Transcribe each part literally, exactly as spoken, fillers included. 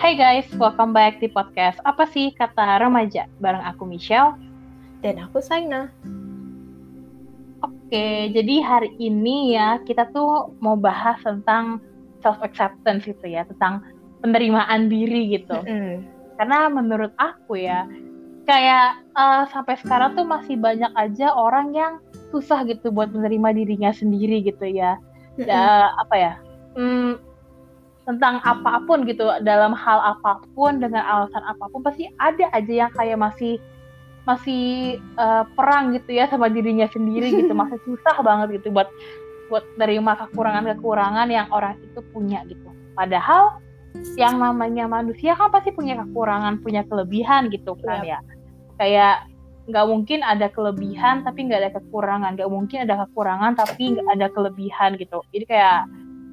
Hai guys, welcome back di podcast Apa Sih Kata Remaja? Bareng aku Michelle. Dan aku Saina. Oke, jadi hari ini ya kita tuh mau bahas tentang self-acceptance gitu ya. Tentang penerimaan diri gitu. Mm-hmm. Karena menurut aku ya, kayak uh, sampai sekarang tuh masih banyak aja orang yang susah gitu buat menerima dirinya sendiri gitu ya. Mm-hmm. Da, apa ya? Hmm, tentang apapun gitu, dalam hal apapun, dengan alasan apapun, pasti ada aja yang kayak masih masih uh, perang gitu ya sama dirinya sendiri gitu, masih susah banget gitu buat buat terima kekurangan-kekurangan yang orang itu punya gitu. Padahal yang namanya manusia kan pasti punya kekurangan, punya kelebihan gitu kan ya. Kayak nggak mungkin ada kelebihan tapi nggak ada kekurangan, nggak mungkin ada kekurangan tapi nggak ada kelebihan gitu. Jadi kayak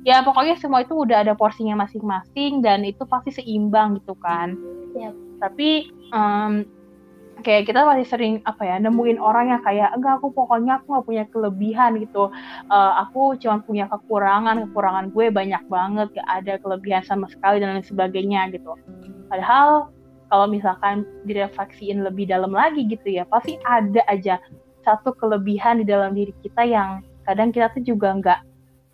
ya pokoknya semua itu udah ada porsinya masing-masing dan itu pasti seimbang gitu kan. Yep. Tapi um, kayak kita pasti sering apa ya nemuin orang yang kayak enggak aku pokoknya aku nggak punya kelebihan gitu. Uh, aku cuma punya kekurangan, kekurangan gue banyak banget, gak ada kelebihan sama sekali dan lain sebagainya gitu. Padahal kalau misalkan direfleksiin lebih dalam lagi gitu ya, pasti ada aja satu kelebihan di dalam diri kita yang kadang kita tuh juga nggak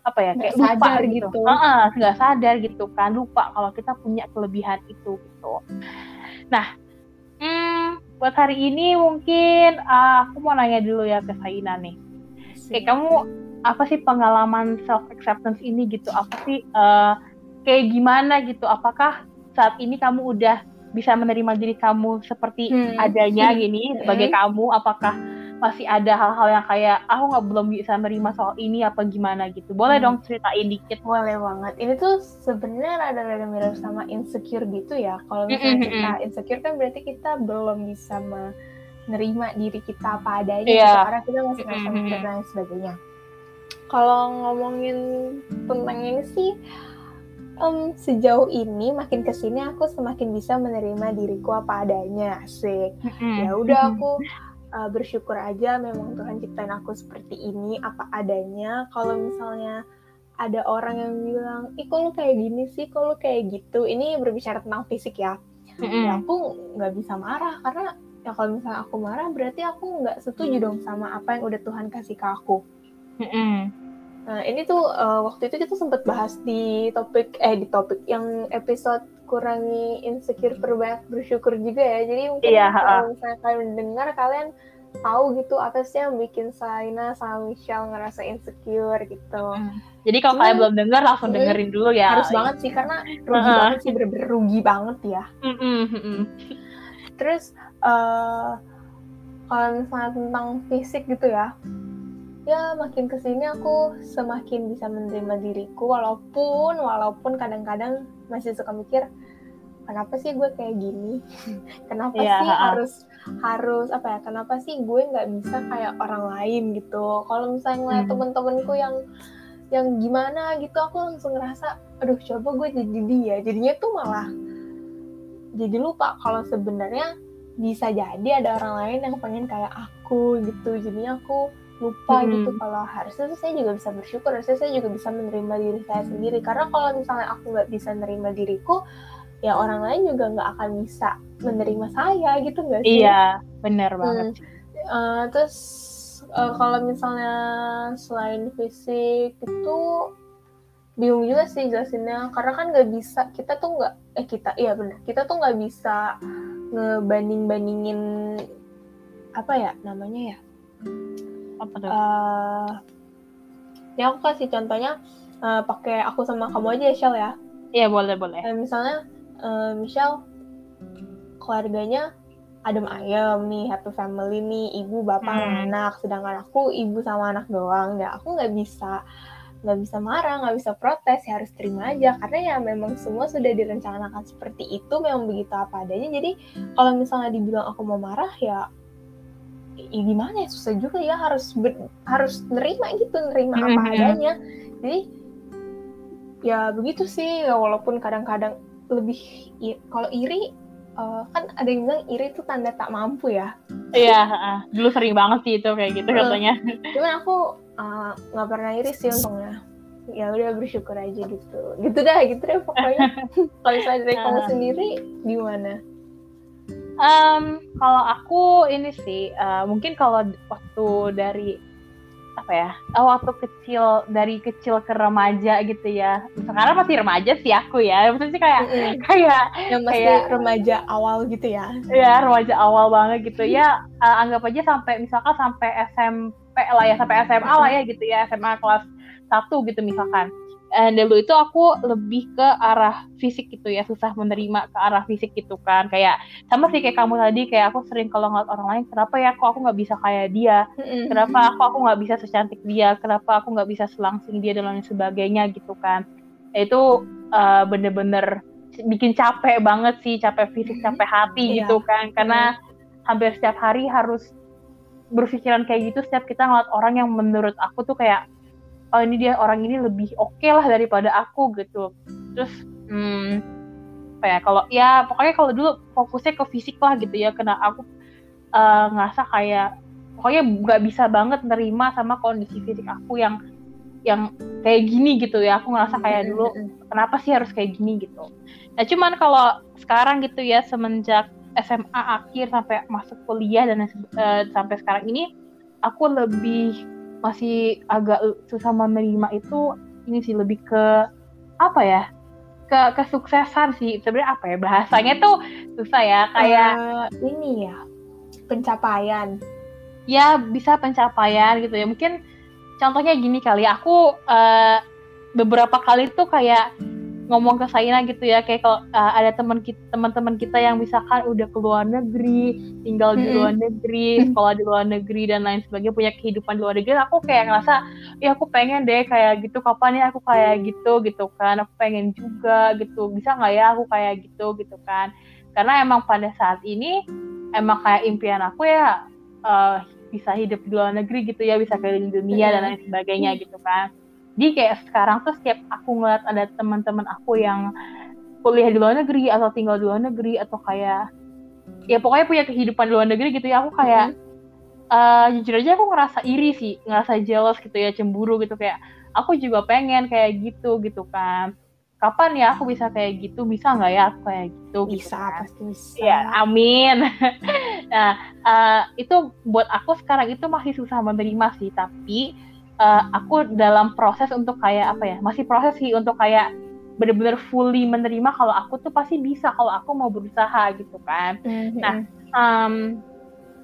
apa ya kayak nggak lupa sadar gitu, gitu. Uh-uh, nggak sadar gitu kan, lupa kalau kita punya kelebihan itu gitu. Nah, hmm, buat hari ini mungkin uh, aku mau nanya dulu ya ke Saina nih. Kayak kamu apa sih pengalaman self acceptance ini gitu? Apa sih uh, kayak gimana gitu? Apakah saat ini kamu udah bisa menerima diri kamu seperti hmm. adanya gini sebagai hmm. kamu? Apakah masih ada hal-hal yang kayak aku nggak belum bisa menerima soal ini apa gimana gitu? Boleh hmm. dong ceritain dikit? Boleh banget. Ini tuh sebenarnya rada-rada mirip sama insecure gitu ya. Kalau misalnya kita insecure kan berarti kita belum bisa menerima diri kita apa adanya. Yeah. Karena kita masih merasa minder dan lain sebagainya. Kalau ngomongin tentang ini sih, Um, sejauh ini makin kesini aku semakin bisa menerima diriku apa adanya. Asik. Ya udah aku Uh, bersyukur aja memang Tuhan ciptain aku seperti ini apa adanya. Kalau misalnya ada orang yang bilang, ih kok lu kayak gini sih, kok lu kayak gitu, ini berbicara tentang fisik ya. Mm-hmm. Ya aku nggak bisa marah karena ya kalau misalnya aku marah berarti aku nggak setuju dong sama apa yang udah Tuhan kasih ke aku. Mm-hmm. Nah ini tuh uh, waktu itu kita sempat bahas di topik eh di topik yang episode kurangi insecure perbanyak bersyukur juga ya. Jadi mungkin iya, kalau misalnya kalian mendengar, kalian tahu gitu apa sih yang bikin Saina sama Michelle ngerasa insecure gitu. Hmm. Jadi kalau kalian belum dengar langsung hmm, dengerin dulu ya. Harus banget sih karena rugi uh. banget sih, bener-bener rugi banget ya. Mm-mm. Terus uh, kalau misalnya tentang fisik gitu ya, ya makin kesini aku semakin bisa menerima diriku walaupun walaupun kadang-kadang masih suka mikir kenapa sih gue kayak gini, kenapa yeah. sih harus harus apa ya kenapa sih gue nggak bisa kayak orang lain gitu. Kalau misalnya ngeliat hmm. temen-temenku yang yang gimana gitu aku langsung ngerasa aduh coba gue jadi dia, jadinya tuh malah jadi lupa kalau sebenarnya bisa jadi ada orang lain yang pengen kayak aku gitu. Jadinya aku lupa hmm. gitu kalau harusnya saya juga bisa bersyukur, harusnya saya juga bisa menerima diri saya sendiri. Karena kalau misalnya aku nggak bisa menerima diriku, ya orang lain juga nggak akan bisa menerima saya gitu nggak sih? Iya, benar banget. Hmm. Uh, terus uh, kalau misalnya selain fisik itu bingung juga sih jelasinnya, karena kan nggak bisa kita tuh nggak eh kita iya benar kita tuh nggak bisa ngebanding-bandingin apa ya namanya ya. Uh, ya aku kasih contohnya uh, pakai aku sama kamu aja ya Shell ya. Iya boleh boleh. Uh, misalnya uh, Michelle keluarganya adem ayem nih, happy family nih, ibu bapak hmm. anak, sedangkan aku ibu sama anak doang. Ya aku nggak bisa nggak bisa marah, nggak bisa protes, ya harus terima aja karena ya memang semua sudah direncanakan seperti itu, memang begitu apa adanya. Jadi kalau misalnya dibilang aku mau marah ya ya gimana ya, susah juga ya, harus ber, harus nerima gitu, nerima apa adanya. Jadi ya begitu sih, walaupun kadang-kadang lebih i- kalau iri uh, kan ada yang bilang iri itu tanda tak mampu ya. Iya, uh, dulu sering banget sih itu kayak gitu uh, katanya. Cuman aku nggak uh, pernah iri sih untungnya. ya udah bersyukur aja gitu gitu dah gitu deh pokoknya. Kalau misalnya kamu sendiri gimana? Um, kalau aku ini sih uh, mungkin kalau waktu dari apa ya waktu kecil dari kecil ke remaja gitu ya, sekarang masih remaja sih aku ya, maksudnya kayak mm-hmm. kayak yang masih kayak, remaja awal gitu ya ya remaja awal banget gitu ya, uh, anggap aja sampai misalkan sampai S M P lah ya, sampai S M A lah ya gitu ya, S M A kelas satu gitu misalkan. Dan dulu itu aku lebih ke arah fisik gitu ya, susah menerima ke arah fisik gitu kan, kayak sama sih kayak kamu tadi, kayak aku sering kalau ngeliat orang lain, kenapa ya kok aku nggak bisa kayak dia, kenapa aku aku nggak bisa secantik dia, kenapa aku nggak bisa selangsing dia dan lain sebagainya gitu kan. Itu uh, bener-bener bikin capek banget sih, capek fisik, capek hati gitu kan, karena hampir setiap hari harus berpikiran kayak gitu, setiap kita ngeliat orang yang menurut aku tuh kayak oh ini dia orang ini lebih oke okay lah daripada aku gitu. Terus hmm, apa ya kalau ya pokoknya kalau dulu fokusnya ke fisik lah gitu ya, karena aku uh, ngerasa kayak pokoknya nggak bisa banget nerima sama kondisi fisik aku yang yang kayak gini gitu ya. Aku ngerasa kayak dulu kenapa sih harus kayak gini gitu. Nah cuman kalau sekarang gitu ya semenjak S M A akhir sampai masuk kuliah dan uh, sampai sekarang ini aku lebih masih agak susah menerima itu, ini sih lebih ke apa ya, ke kesuksesan sih sebenarnya, apa ya bahasanya tuh susah ya, kayak uh, ini ya pencapaian ya, bisa pencapaian gitu ya. Mungkin contohnya gini kali, aku uh, beberapa kali tuh kayak ngomong ke Saina gitu ya, kayak kalau uh, ada teman kita, teman-teman kita yang misalkan udah ke luar negeri, tinggal di luar negeri, sekolah di luar negeri dan lain sebagainya, punya kehidupan di luar negeri, aku kayak ngerasa ya aku pengen deh kayak gitu, kapan ya aku kayak gitu gitu kan, aku pengen juga gitu, bisa nggak ya aku kayak gitu gitu kan, karena emang pada saat ini emang kayak impian aku ya uh, bisa hidup di luar negeri gitu ya, bisa keliling dunia dan lain sebagainya gitu kan. Jadi kayak sekarang tuh setiap aku ngeliat ada teman-teman aku yang kuliah di luar negeri atau tinggal di luar negeri atau kayak ya pokoknya punya kehidupan di luar negeri gitu ya, aku kayak mm-hmm. uh, jujur aja aku ngerasa iri sih, ngerasa jealous gitu ya, cemburu gitu, kayak aku juga pengen kayak gitu gitu kan, kapan ya aku bisa kayak gitu, bisa nggak ya aku kayak gitu, bisa gitu kan? Pasti bisa ya, amin. Nah uh, itu buat aku sekarang itu masih susah menerima sih, tapi Uh, aku dalam proses untuk kayak apa ya, masih proses sih untuk kayak benar-benar fully menerima kalau aku tuh pasti bisa kalau aku mau berusaha gitu kan. Mm-hmm. Nah um,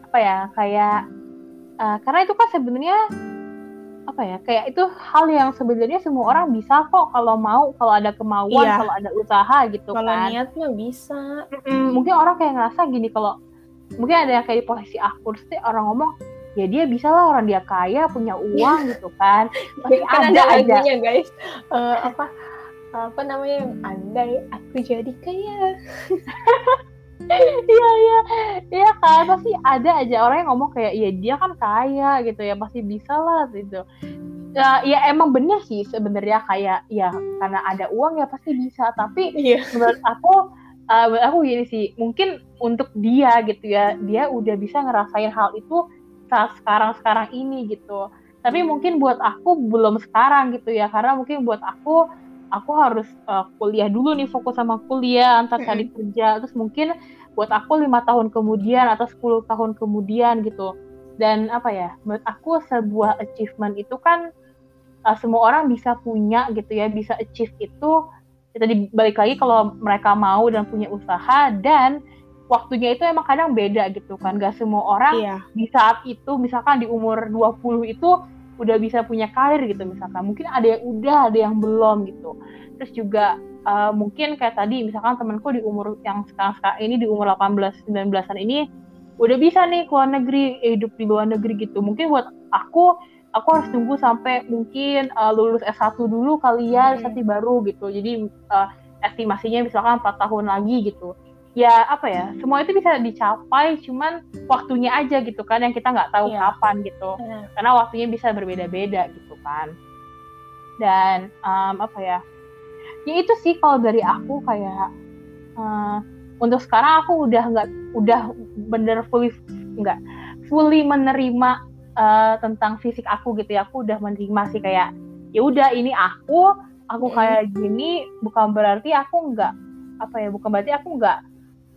apa ya kayak uh, karena itu kan sebenarnya apa ya kayak itu hal yang sebenarnya semua orang bisa kok kalau mau, kalau ada kemauan, yeah. kalau ada usaha gitu kalo kan. Kalau niatnya bisa. Mm-mm. Mungkin orang kayak ngerasa gini, kalau mungkin ada yang kayak di posisi aku terus orang ngomong, ya dia bisa lah, orang dia kaya, punya uang gitu kan. Masih kan ada lagunya guys, uh, apa apa namanya, andai aku jadi kaya. Iya iya iya kan, pasti ada aja orang yang ngomong kayak ya dia kan kaya gitu ya, pasti bisa lah gitu. Ya, ya emang bener sih sebenarnya, kayak ya karena ada uang ya pasti bisa, tapi yeah. menurut aku uh, menurut aku gini sih, mungkin untuk dia gitu ya, dia udah bisa ngerasain hal itu saat sekarang-sekarang ini gitu. Tapi mungkin buat aku belum sekarang gitu ya, karena mungkin buat aku aku harus uh, kuliah dulu nih, fokus sama kuliah, antar cari kerja. Terus mungkin buat aku lima tahun kemudian atau sepuluh tahun kemudian gitu. Dan apa ya, menurut aku sebuah achievement itu kan uh, semua orang bisa punya gitu ya, bisa achieve itu. Kita balik lagi kalau mereka mau dan punya usaha, dan waktunya itu emang kadang beda gitu kan. Gak semua orang iya. di saat itu, misalkan di umur dua puluh itu udah bisa punya karir gitu misalkan. Mungkin ada yang udah, ada yang belum gitu. Terus juga uh, mungkin kayak tadi misalkan temanku di umur yang sekarang-sekarang ini, di umur delapan belas, sembilan belasan ini udah bisa nih ke luar negeri, hidup di luar negeri gitu. Mungkin buat aku, aku harus tunggu sampai mungkin uh, lulus S satu dulu kali ya, hmm. S satu baru gitu. Jadi uh, estimasinya misalkan empat tahun lagi gitu. Ya apa ya, semua itu bisa dicapai, cuman waktunya aja gitu kan yang kita nggak tahu yeah. kapan gitu yeah. karena waktunya bisa berbeda-beda gitu kan. Dan um, apa ya ya itu sih kalau dari aku kayak uh, untuk sekarang aku udah nggak udah bener fully nggak fully menerima uh, tentang fisik aku gitu ya. Aku udah menerima sih kayak ya udah ini aku aku kayak gini, bukan berarti aku nggak apa ya bukan berarti aku nggak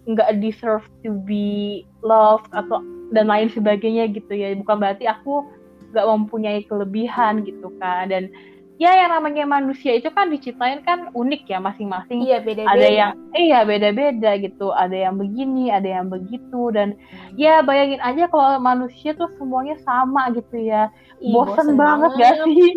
nggak deserve to be loved atau dan lain sebagainya gitu ya, bukan berarti aku nggak mempunyai kelebihan gitu kan. Dan ya yang namanya manusia itu kan diciptain kan unik ya masing-masing. Iya, beda-beda. Ada yang iya eh, beda-beda gitu, ada yang begini, ada yang begitu, dan hmm. ya bayangin aja kalau manusia tuh semuanya sama gitu ya. Ih, bosen, bosen banget, banget. Gak sih?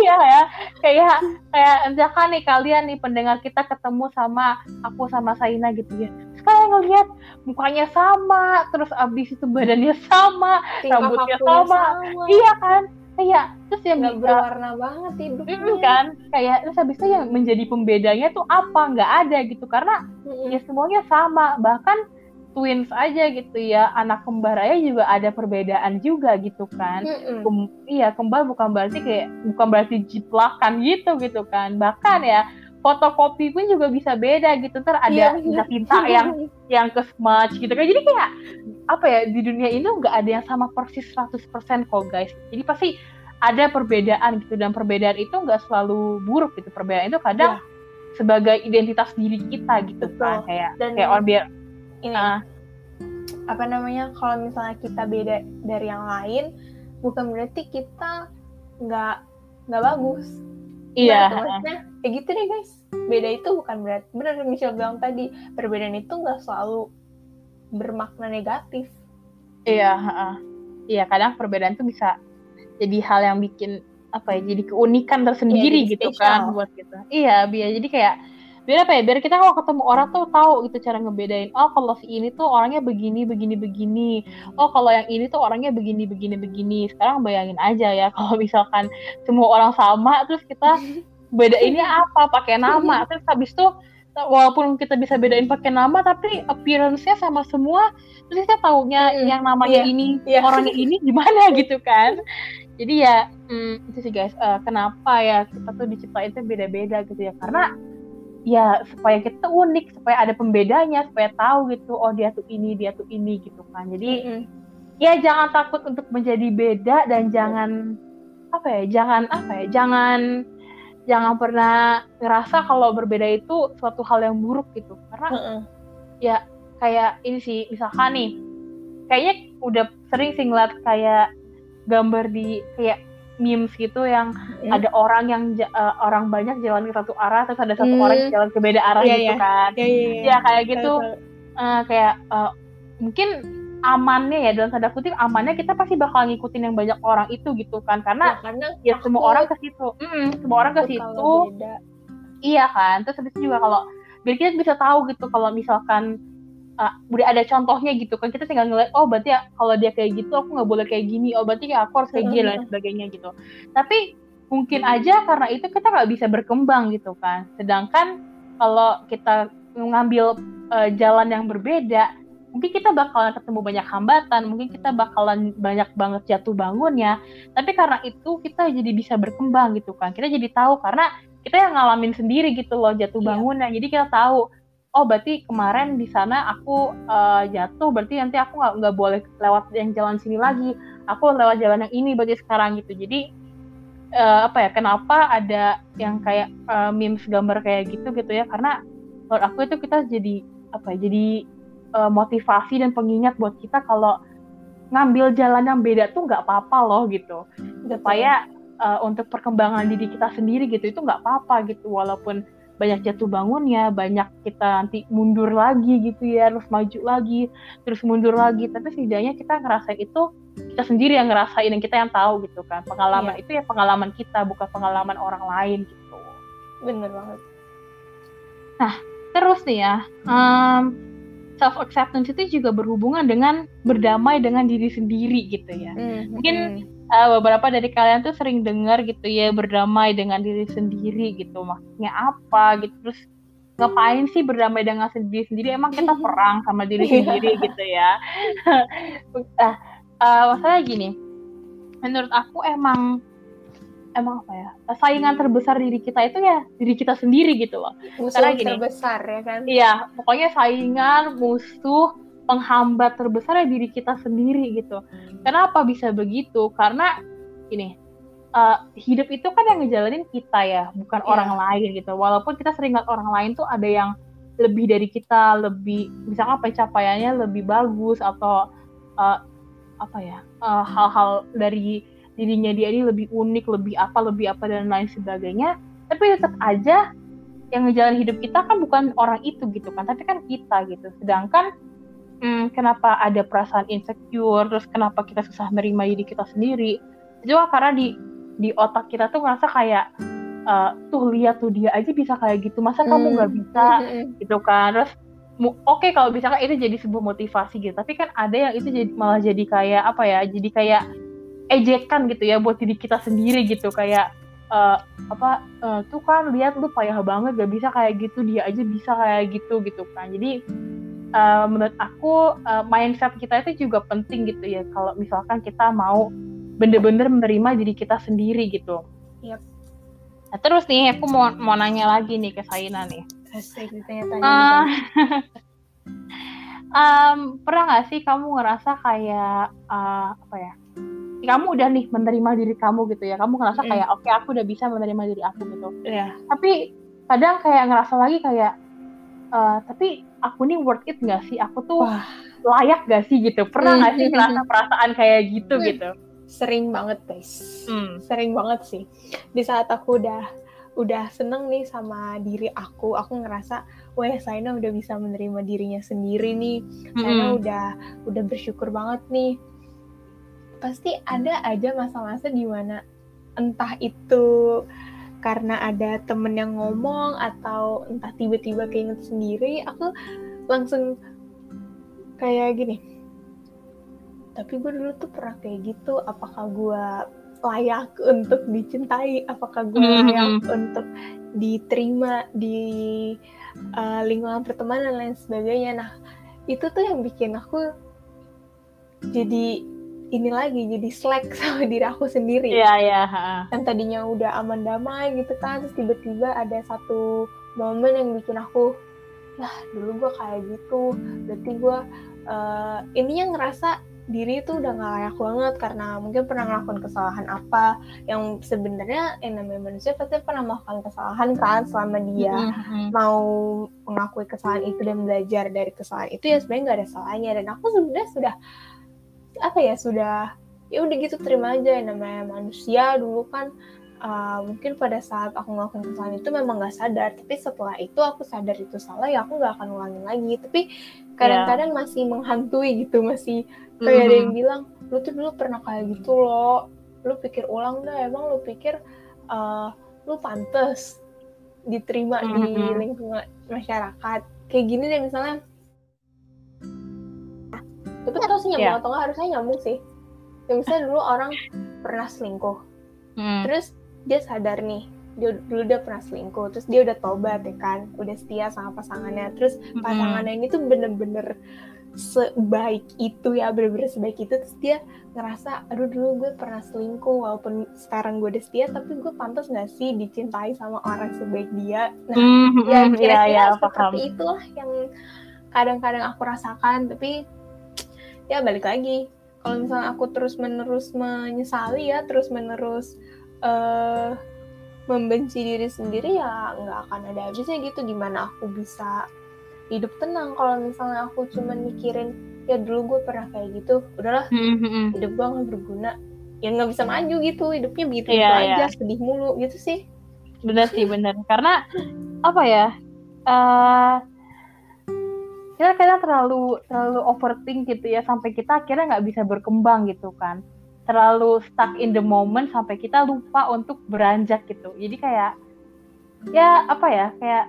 Iya ya. Kayak kayak misalkan nih kalian nih pendengar kita ketemu sama aku sama Saina gitu ya. Kayak ngelihat mukanya sama, terus abis itu badannya sama, tinggal rambutnya sama. sama. Iya kan? Kayak terus yang nggak berwarna banget hidupnya kan, kayak terus habis itu yang menjadi pembedanya tuh apa, nggak ada gitu karena mm-hmm. ya semuanya sama. Bahkan twins aja gitu ya, anak kembarnya juga ada perbedaan juga gitu kan. Mm-hmm. Kem, iya kembar bukan berarti kayak bukan berarti jiplakan gitu gitu kan. Bahkan ya fotokopi pun juga bisa beda gitu, ntar ada tinta-tinta yang yang ke smudge gitu kan. Jadi kayak apa ya, di dunia ini nggak ada yang sama persis seratus persen kok guys. Jadi pasti ada perbedaan gitu, dan perbedaan itu nggak selalu buruk gitu. Perbedaan itu kadang ya. Sebagai identitas diri kita gitu. Betul. Kan kayak dan kayak orang biar ini uh, apa namanya, kalau misalnya kita beda dari yang lain bukan berarti kita nggak nggak bagus. Iya. Nah, maksudnya kayak gitu deh guys. Beda itu bukan berarti, benar Michelle bilang tadi, perbedaan itu nggak selalu bermakna negatif. Iya. Uh, iya kadang perbedaan tuh bisa jadi hal yang bikin apa ya, jadi keunikan tersendiri ya, gitu special. Kan buat kita. Iya, biar jadi kayak biar apa ya, biar kita kalau ketemu orang tuh tahu gitu cara ngebedain. Oh kalau si ini tuh orangnya begini begini begini, oh kalau yang ini tuh orangnya begini begini begini. Sekarang bayangin aja ya kalau misalkan semua orang sama terus kita bedainnya apa, pakai nama. Terus habis tuh walaupun kita bisa bedain pakai nama tapi appearance-nya sama semua, terus kita taunya mm, yang namanya yeah, ini yeah. orangnya ini gimana gitu kan. Jadi ya mm, itu sih guys, uh, kenapa ya kita tuh diciptain tuh beda-beda gitu ya, karena ya supaya kita unik, supaya ada pembedanya, supaya tahu gitu, oh dia tuh ini, dia tuh ini gitu kan. Jadi mm-hmm. ya jangan takut untuk menjadi beda, dan jangan apa ya, jangan apa ya, jangan jangan pernah ngerasa kalau berbeda itu suatu hal yang buruk gitu. Karena mm-hmm. ya kayak ini sih, misalkan nih, kayaknya udah sering sih ngeliat kayak gambar di kayak memes gitu yang yeah. ada orang yang uh, orang banyak jalan ke satu arah terus ada satu mm. orang yang jalan ke beda arah yeah, gitu yeah. kan yeah, yeah, yeah. ya kayak gitu uh, kayak uh, mungkin amannya ya dalam tanda kutip amannya kita pasti bakal ngikutin yang banyak orang itu gitu kan, karena ya, karena ya semua orang ke situ mm, semua orang ke situ iya kan. Terus habis itu juga kalau biar kita bisa tahu gitu kalau misalkan Uh, udah ada contohnya gitu kan, kita tinggal ngeliat oh berarti ya kalau dia kayak gitu aku nggak boleh kayak gini, oh berarti ya aku harus kayak gini dan sebagainya gitu. Tapi mungkin aja karena itu kita nggak bisa berkembang gitu kan, sedangkan kalau kita mengambil uh, jalan yang berbeda mungkin kita bakalan ketemu banyak hambatan, mungkin kita bakalan banyak banget jatuh bangunnya, tapi karena itu kita jadi bisa berkembang gitu kan. Kita jadi tahu karena kita yang ngalamin sendiri gitu loh jatuh bangunnya, jadi kita tahu oh berarti kemarin di sana aku uh, jatuh, berarti nanti aku nggak nggak boleh lewat yang jalan sini lagi, aku lewat jalan yang ini berarti sekarang gitu. Jadi uh, apa ya, kenapa ada yang kayak uh, memes gambar kayak gitu gitu ya, karena menurut aku itu kita jadi apa ya, jadi uh, motivasi dan pengingat buat kita kalau ngambil jalan yang beda tuh nggak apa-apa loh gitu, supaya uh, untuk perkembangan diri kita sendiri gitu itu nggak apa-apa gitu, walaupun banyak jatuh bangunnya, banyak kita nanti mundur lagi gitu ya, terus maju lagi, terus mundur lagi, tapi setidaknya kita ngerasain itu, kita sendiri yang ngerasain, yang kita yang tahu gitu kan. Pengalaman yeah. itu ya pengalaman kita, bukan pengalaman orang lain gitu. Bener banget. Nah, terus nih ya, um, self-acceptance itu juga berhubungan dengan berdamai dengan diri sendiri gitu ya. Mm-hmm. Mungkin Uh, beberapa dari kalian tuh sering dengar gitu ya, berdamai dengan diri sendiri gitu, maksudnya apa gitu, terus ngapain sih berdamai dengan diri sendiri, emang kita perang sama diri sendiri gitu ya. uh, uh, masalah gini, menurut aku emang emang apa ya, saingan terbesar diri kita itu ya diri kita sendiri gitu loh. Musuh karena gini, terbesar ya kan, iya pokoknya saingan, musuh, penghambat terbesarnya diri kita sendiri gitu. Kenapa bisa begitu? Karena ini uh, hidup itu kan yang ngejalanin kita ya, bukan yeah. orang lain gitu. Walaupun kita sering lihat orang lain tuh ada yang lebih dari kita, lebih misalnya apa capaiannya lebih bagus atau uh, apa ya uh, hal-hal dari dirinya dia ini lebih unik, lebih apa, lebih apa dan lain sebagainya. Tapi tetap aja yang ngejalan hidup kita kan bukan orang itu gitu kan, tapi kan kita gitu. Sedangkan hmm, kenapa ada perasaan insecure, terus kenapa kita susah menerima diri kita sendiri, juga karena di di otak kita tuh ngerasa kayak uh, tuh lihat tuh dia aja bisa kayak gitu, masa mm. kamu nggak bisa gitu kan. Terus mu- oke okay, kalau bisa kan itu jadi sebuah motivasi gitu, tapi kan ada yang itu jadi, malah jadi kayak apa ya, jadi kayak ejekan gitu ya buat diri kita sendiri gitu, kayak Uh, apa uh, tuh kan lihat lu payah banget gak bisa kayak gitu, dia aja bisa kayak gitu gitu kan. Jadi uh, menurut aku uh, mindset kita itu juga penting gitu ya, kalau misalkan kita mau bener-bener menerima diri kita sendiri gitu. Yep. Nah, terus nih aku mau mau nanya lagi nih ke Saina nih. Asik, ditanya-tanya uh, um, pernah nggak sih kamu ngerasa kayak uh, apa ya? Kamu udah nih menerima diri kamu gitu ya, kamu ngerasa kayak oke okay, aku udah bisa menerima diri aku gitu. Yeah. Tapi kadang kayak ngerasa lagi kayak uh, tapi aku nih worth it nggak sih, aku tuh wah, layak nggak sih gitu. Pernah nggak sih ngerasa perasaan kayak gitu gitu? Sering banget guys, hmm. sering banget sih. Di saat aku udah udah seneng nih sama diri aku, aku ngerasa, wah Saina udah bisa menerima dirinya sendiri nih, Saina hmm. udah udah bersyukur banget nih. Pasti ada aja masa-masa di mana entah itu karena ada temen yang ngomong atau entah tiba-tiba keinget sendiri, aku langsung kayak gini, tapi gue dulu tuh pernah kayak gitu, apakah gue layak untuk dicintai, apakah gue layak mm-hmm. untuk diterima di uh, lingkungan pertemanan dan lain sebagainya. Nah itu tuh yang bikin aku jadi ini lagi, jadi slack sama diri aku sendiri. Iya, iya. Yang tadinya udah aman damai gitu kan, terus tiba-tiba ada satu momen yang bikin aku, lah dulu gue kayak gitu, berarti gue uh, ininya ngerasa diri itu udah gak layak banget, karena mungkin pernah ngelakuin kesalahan apa, yang sebenarnya yang namanya manusia pasti pernah melakukan kesalahan kan, selama dia mm-hmm. mau mengakui kesalahan itu dan belajar dari kesalahan itu, ya sebenarnya gak ada salahnya. Dan aku sebenarnya sudah apa ya sudah ya udah gitu terima aja, yang namanya manusia dulu kan uh, mungkin pada saat aku ngelakuin kesalahan itu memang nggak sadar, tapi setelah itu aku sadar itu salah, ya aku nggak akan ulangin lagi. Tapi kadang-kadang yeah. masih menghantui gitu, masih kayak mm-hmm. ada yang bilang lu tuh dulu pernah kayak gitu loh, lu pikir ulang dah, emang lu pikir uh, lu pantas diterima mm-hmm. di lingkungan masyarakat kayak gini deh misalnya. Tapi nggak tahu sih nyambung yeah. atau nggak, harusnya nyambung sih. Yang misalnya dulu orang pernah selingkuh, hmm. terus dia sadar nih, dia dulu dia pernah selingkuh, terus dia udah tobat ya kan, udah setia sama pasangannya, terus pasangannya ini tuh bener-bener sebaik itu ya, bener-bener sebaik itu, terus dia ngerasa, aduh dulu gue pernah selingkuh, walaupun sekarang gue udah setia, tapi gue pantas nggak sih dicintai sama orang sebaik dia? Nah, hmm, ya kira-kira ya, ya, seperti paham. Itulah yang kadang-kadang aku rasakan, tapi ya balik lagi, kalau misalnya aku terus-menerus menyesali ya, terus-menerus uh, membenci diri sendiri, ya nggak akan ada habisnya gitu. Gimana aku bisa hidup tenang kalau misalnya aku cuma mikirin, ya dulu gue pernah kayak gitu, udahlah mm-hmm. hidup gue nggak berguna, ya nggak bisa maju gitu, hidupnya begitu-begitu yeah, aja, yeah. sedih mulu gitu sih. Bener sih, bener. Karena apa ya, uh... kita kadang terlalu terlalu overthink gitu ya, sampai kita akhirnya nggak bisa berkembang gitu kan, terlalu stuck in the moment sampai kita lupa untuk beranjak gitu. Jadi kayak ya apa ya, kayak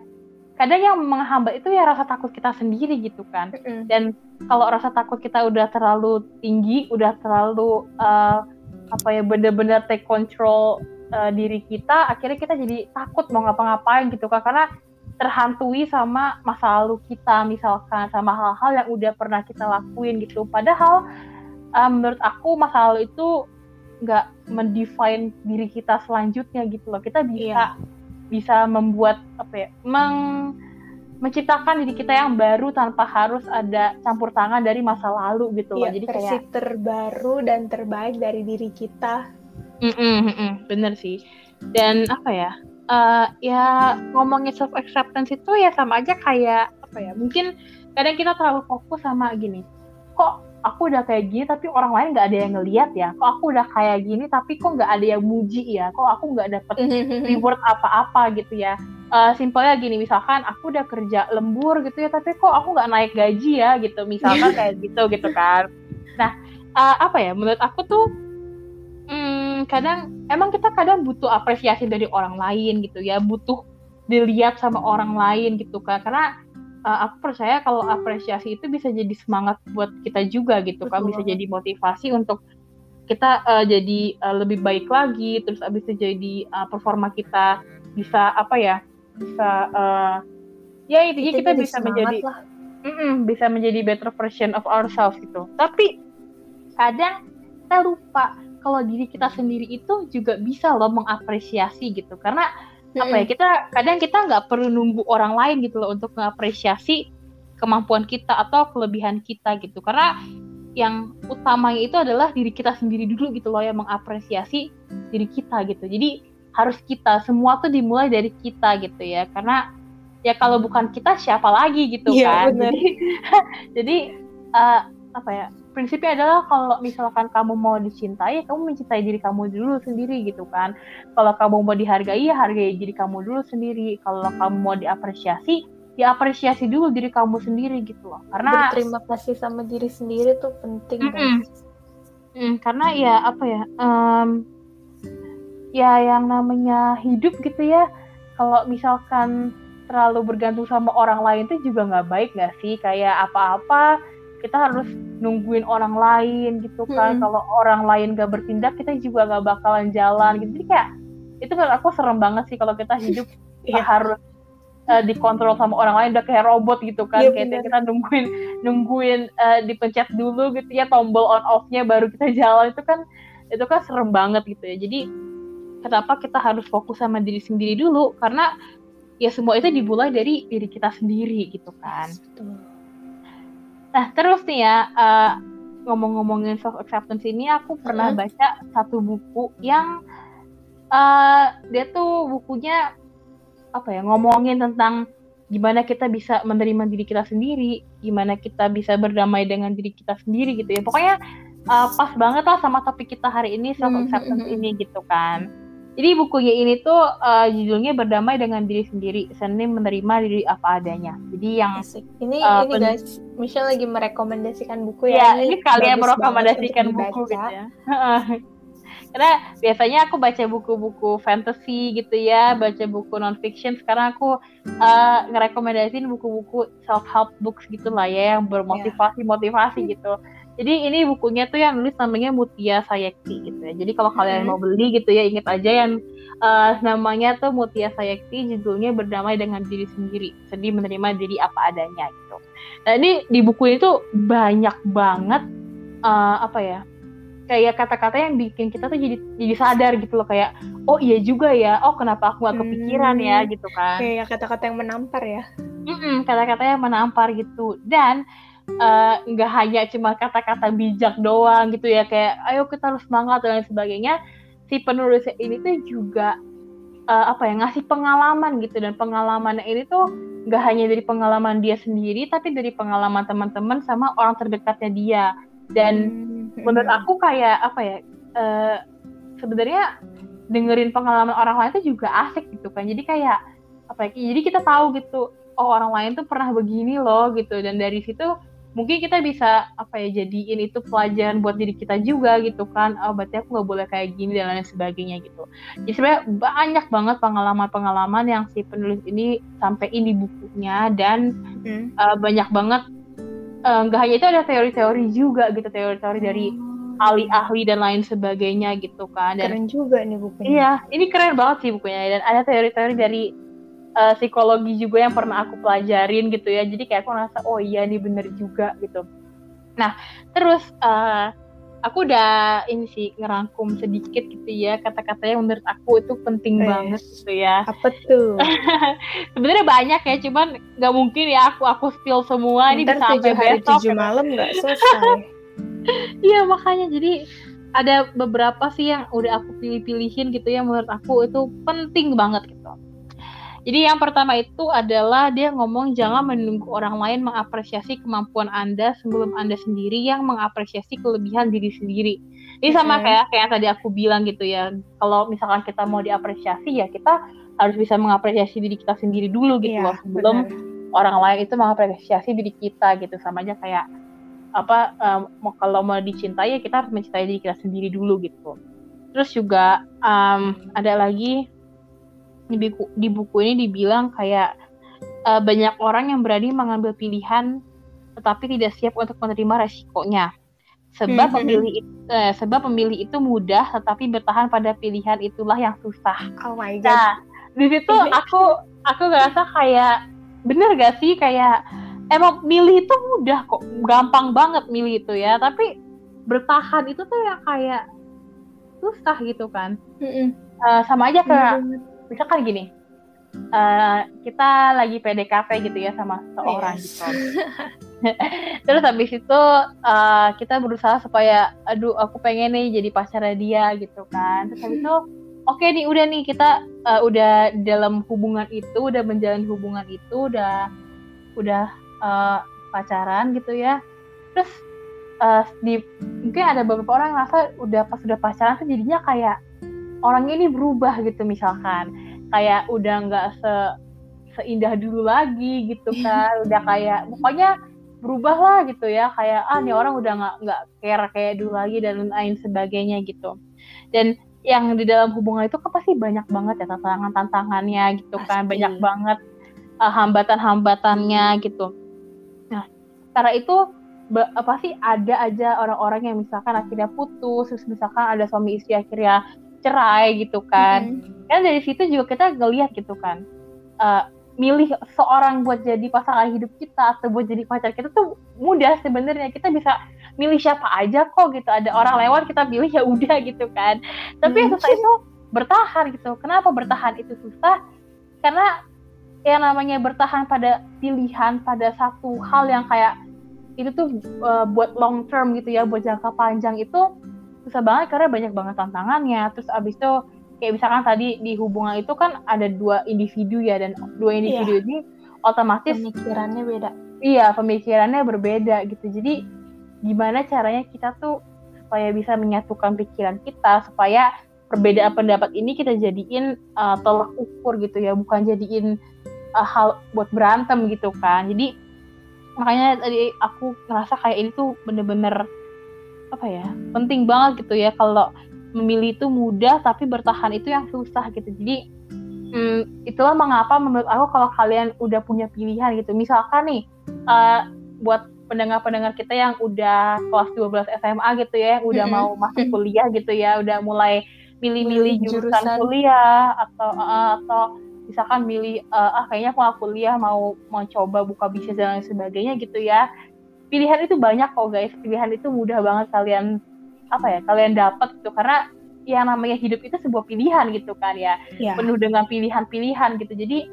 kadang yang menghambat itu ya rasa takut kita sendiri gitu kan. Mm-hmm. Dan kalau rasa takut kita udah terlalu tinggi, udah terlalu uh, apa ya benar-benar take control uh, diri kita, akhirnya kita jadi takut mau ngapa-ngapain gitu kan, karena terhantui sama masa lalu kita misalkan, sama hal-hal yang udah pernah kita lakuin gitu. Padahal um, menurut aku masa lalu itu nggak mendefine diri kita selanjutnya gitu loh. Kita bisa yeah. bisa membuat apa ya, meng, menciptakan diri kita yang baru tanpa harus ada campur tangan dari masa lalu gitu loh. Yeah, jadi versi kayak versi terbaru dan terbaik dari diri kita. Mm-mm, mm-mm, bener sih. Dan apa ya, uh, ya ngomongin self acceptance itu ya sama aja kayak apa ya, mungkin kadang kita terlalu fokus sama gini, kok aku udah kayak gini tapi orang lain nggak ada yang ngelihat ya, kok aku udah kayak gini tapi kok nggak ada yang muji ya, kok aku nggak dapet reward apa-apa gitu ya. Uh, simpelnya gini, misalkan aku udah kerja lembur gitu ya, tapi kok aku nggak naik gaji ya gitu, misalkan kayak gitu gitu kan. Nah uh, apa ya, menurut aku tuh kadang emang kita kadang butuh apresiasi dari orang lain gitu ya, butuh dilihat sama orang lain gitu kan, karena uh, aku percaya kalau apresiasi itu bisa jadi semangat buat kita juga gitu kan. Betul. Bisa jadi motivasi untuk kita uh, jadi uh, lebih baik lagi, terus abis itu jadi uh, performa kita bisa apa ya, bisa uh, ya intinya kita, kita bisa menjadi bisa menjadi better version of ourselves gitu. Tapi kadang kita lupa kalau diri kita sendiri itu juga bisa loh mengapresiasi gitu, karena mm-hmm. apa ya, kita kadang kita nggak perlu nunggu orang lain gitu loh untuk mengapresiasi kemampuan kita atau kelebihan kita gitu, karena yang utamanya itu adalah diri kita sendiri dulu gitu loh yang mengapresiasi diri kita gitu. Jadi harus kita semua tuh dimulai dari kita gitu ya, karena ya kalau bukan kita siapa lagi gitu yeah, kan bener. Jadi, jadi uh, apa ya, prinsipnya adalah kalau misalkan kamu mau dicintai, kamu mencintai diri kamu dulu sendiri gitu kan. Kalau kamu mau dihargai, ya hargai diri kamu dulu sendiri. Kalau kamu mau diapresiasi, ya apresiasi dulu diri kamu sendiri gitu loh. Karena berterima kasih sama diri sendiri tuh penting banget. Mm-hmm. Mm, karena ya apa ya, um, ya yang namanya hidup gitu ya, kalau misalkan terlalu bergantung sama orang lain tuh juga nggak baik nggak sih? Kayak apa-apa kita harus nungguin orang lain gitu kan. Hmm. Kalau orang lain gak bertindak, kita juga gak bakalan jalan gitu. Jadi kayak itu menurut aku serem banget sih kalau kita hidup yeah. harus uh, dikontrol sama orang lain, udah kayak robot gitu kan. Yeah, kayak kita nungguin nungguin uh, dipencet dulu gitu ya tombol on off-nya baru kita jalan, itu kan itu kan serem banget gitu ya. Jadi kenapa kita harus fokus sama diri sendiri dulu, karena ya semua itu dimulai dari diri kita sendiri gitu kan. Betul. Nah terus nih ya, uh, ngomong-ngomongin self acceptance ini, aku pernah hmm. baca satu buku yang uh, dia tuh bukunya apa ya, ngomongin tentang gimana kita bisa menerima diri kita sendiri, gimana kita bisa berdamai dengan diri kita sendiri gitu ya. Pokoknya uh, pas banget lah sama topik kita hari ini, self acceptance hmm. ini gitu kan. Jadi bukunya ini tuh uh, judulnya Berdamai dengan Diri Sendiri, Seni Menerima Diri Apa Adanya. Jadi yang ini uh, ini pen... guys, Michelle lagi merekomendasikan buku ya. Ini kalian merekomendasikan buku gitu ya. Karena biasanya aku baca buku-buku fantasy gitu ya, baca buku non-fiction. Sekarang aku uh, ngerekomendasiin buku-buku self-help books gitu lah ya, yang bermotivasi-motivasi yeah. gitu. Jadi ini bukunya tuh yang nulis namanya Mutia Sayekti gitu ya. Jadi kalau hmm. kalian mau beli gitu ya, ingat aja yang uh, namanya tuh Mutia Sayekti, judulnya Berdamai dengan Diri Sendiri, Sedih Menerima Diri Apa Adanya gitu. Nah ini di buku itu banyak banget uh, apa ya, kayak kata-kata yang bikin kita tuh jadi jadi sadar gitu loh, kayak oh iya juga ya, oh kenapa aku gak kepikiran hmm. ya gitu kan. Kayak kata-kata yang menampar ya. Mm-mm, kata-kata yang menampar gitu. Dan nggak uh, hanya cuma kata-kata bijak doang gitu ya, kayak ayo kita harus semangat dan lain sebagainya. Si penulisnya ini tuh juga uh, apa ya, ngasih pengalaman gitu, dan pengalaman ini tuh nggak hanya dari pengalaman dia sendiri, tapi dari pengalaman teman-teman sama orang terdekatnya dia. Dan hmm. menurut aku kayak apa ya, uh, sebenarnya dengerin pengalaman orang lain tuh juga asik gitu kan. Jadi kayak apa ya, jadi kita tahu gitu, oh orang lain tuh pernah begini loh gitu, dan dari situ mungkin kita bisa apa ya, jadiin itu pelajaran buat diri kita juga gitu kan. Oh berarti aku nggak boleh kayak gini dan lain sebagainya gitu. Jadi sebenarnya banyak banget pengalaman-pengalaman yang si penulis ini sampein di bukunya, dan hmm. uh, banyak banget nggak uh, hanya itu, ada teori-teori juga gitu, teori-teori dari ahli-ahli dan lain sebagainya gitu kan. Dan keren juga nih bukunya. Iya, ini keren banget sih bukunya, dan ada teori-teori dari Uh, psikologi juga yang pernah aku pelajarin gitu ya. Jadi kayak aku ngerasa oh iya ini bener juga gitu. Nah terus uh, aku udah ini sih ngerangkum sedikit gitu ya, kata-katanya menurut aku itu penting eh, banget gitu ya. Apa tuh? Sebenarnya banyak ya, cuman gak mungkin ya aku aku spill semua. Bentar, ini bisa sampai besok tujuh hari tujuh malam gak selesai. Iya makanya jadi ada beberapa sih yang udah aku pilih-pilihin gitu ya, menurut aku itu penting banget gitu. Jadi yang pertama itu adalah dia ngomong jangan menunggu orang lain mengapresiasi kemampuan Anda sebelum Anda sendiri yang mengapresiasi kelebihan diri sendiri. Ini sama kayak kayak tadi aku bilang gitu ya. Kalau misalkan kita mau diapresiasi ya kita harus bisa mengapresiasi diri kita sendiri dulu gitu ya, loh. Sebelum bener. Orang lain itu mengapresiasi diri kita gitu. Sama aja kayak apa um, kalau mau dicintai ya kita harus mencintai diri kita sendiri dulu gitu. Terus juga um, ada lagi Di buku, di buku ini dibilang kayak uh, banyak orang yang berani mengambil pilihan tetapi tidak siap untuk menerima resikonya. Sebab mm-hmm. pemilih uh, sebab pemilih itu mudah tetapi bertahan pada pilihan itulah yang susah. Oh my god. Nah, di situ aku aku ngerasa kayak bener gak sih, kayak emang milih itu mudah kok, gampang banget milih itu ya, tapi bertahan itu tuh yang kayak susah gitu kan. Uh, sama aja kayak mm-hmm. misalkan gini, uh, kita lagi P D K T gitu ya sama seorang yes. gitu. Terus habis itu uh, kita berusaha supaya, aduh aku pengen nih jadi pacarnya dia gitu kan. Terus habis itu, oke okay nih udah nih kita uh, udah dalam hubungan itu, udah menjalin hubungan itu, udah udah uh, pacaran gitu ya. Terus uh, di, mungkin ada beberapa orang yang ngerasa udah pas udah pacaran tuh jadinya kayak orang ini berubah gitu, misalkan kayak udah nggak se seindah dulu lagi gitu kan, udah kayak pokoknya berubah lah gitu ya, kayak ah nih orang udah nggak nggak care kayak dulu lagi dan lain sebagainya gitu. Dan yang di dalam hubungan itu kan pasti banyak banget ya tantangan-tantangannya gitu kan, pasti. Banyak banget uh, hambatan-hambatannya gitu. Nah karena itu Ba- apa sih ada aja orang-orang yang misalkan akhirnya putus, terus misalkan ada suami istri akhirnya cerai gitu kan. Mm-hmm. Kan dari situ juga kita ngelihat gitu kan, uh, milih seorang buat jadi pasangan hidup kita atau buat jadi pacar kita tuh mudah sebenarnya, kita bisa milih siapa aja kok gitu. Ada orang lewat kita pilih ya udah gitu kan. Tapi mm-hmm. yang susah itu bertahan gitu. Kenapa bertahan itu susah? Karena yang namanya bertahan pada pilihan, pada satu hal yang kayak itu tuh uh, buat long term gitu ya, buat jangka panjang itu susah banget karena banyak banget tantangannya. Terus abis itu kayak misalkan tadi di hubungan itu kan ada dua individu ya, dan dua individu yeah. ini otomatis pemikirannya beda. Iya, pemikirannya berbeda gitu. Jadi gimana caranya kita tuh supaya bisa menyatukan pikiran kita, supaya perbedaan pendapat ini kita jadiin uh, tolak ukur gitu ya, bukan jadiin uh, hal buat berantem gitu kan. Jadi makanya tadi aku ngerasa kayak ini tuh bener-bener apa ya, penting banget gitu ya, kalau memilih itu mudah tapi bertahan itu yang susah gitu. Jadi hmm, itulah mengapa menurut aku kalau kalian udah punya pilihan gitu, misalkan nih uh, buat pendengar-pendengar kita yang udah kelas dua belas S M A gitu ya, yang udah mm-hmm. mau masuk kuliah gitu ya, udah mulai milih-milih jurusan, jurusan kuliah atau uh, atau misalkan milih, uh, ah kayaknya aku mau kuliah, mau mau coba buka bisnis dan lain sebagainya gitu ya. Pilihan itu banyak kok guys, pilihan itu mudah banget kalian, apa ya, kalian dapat gitu. Karena yang namanya hidup itu sebuah pilihan gitu kan ya, yeah. penuh dengan pilihan-pilihan gitu. Jadi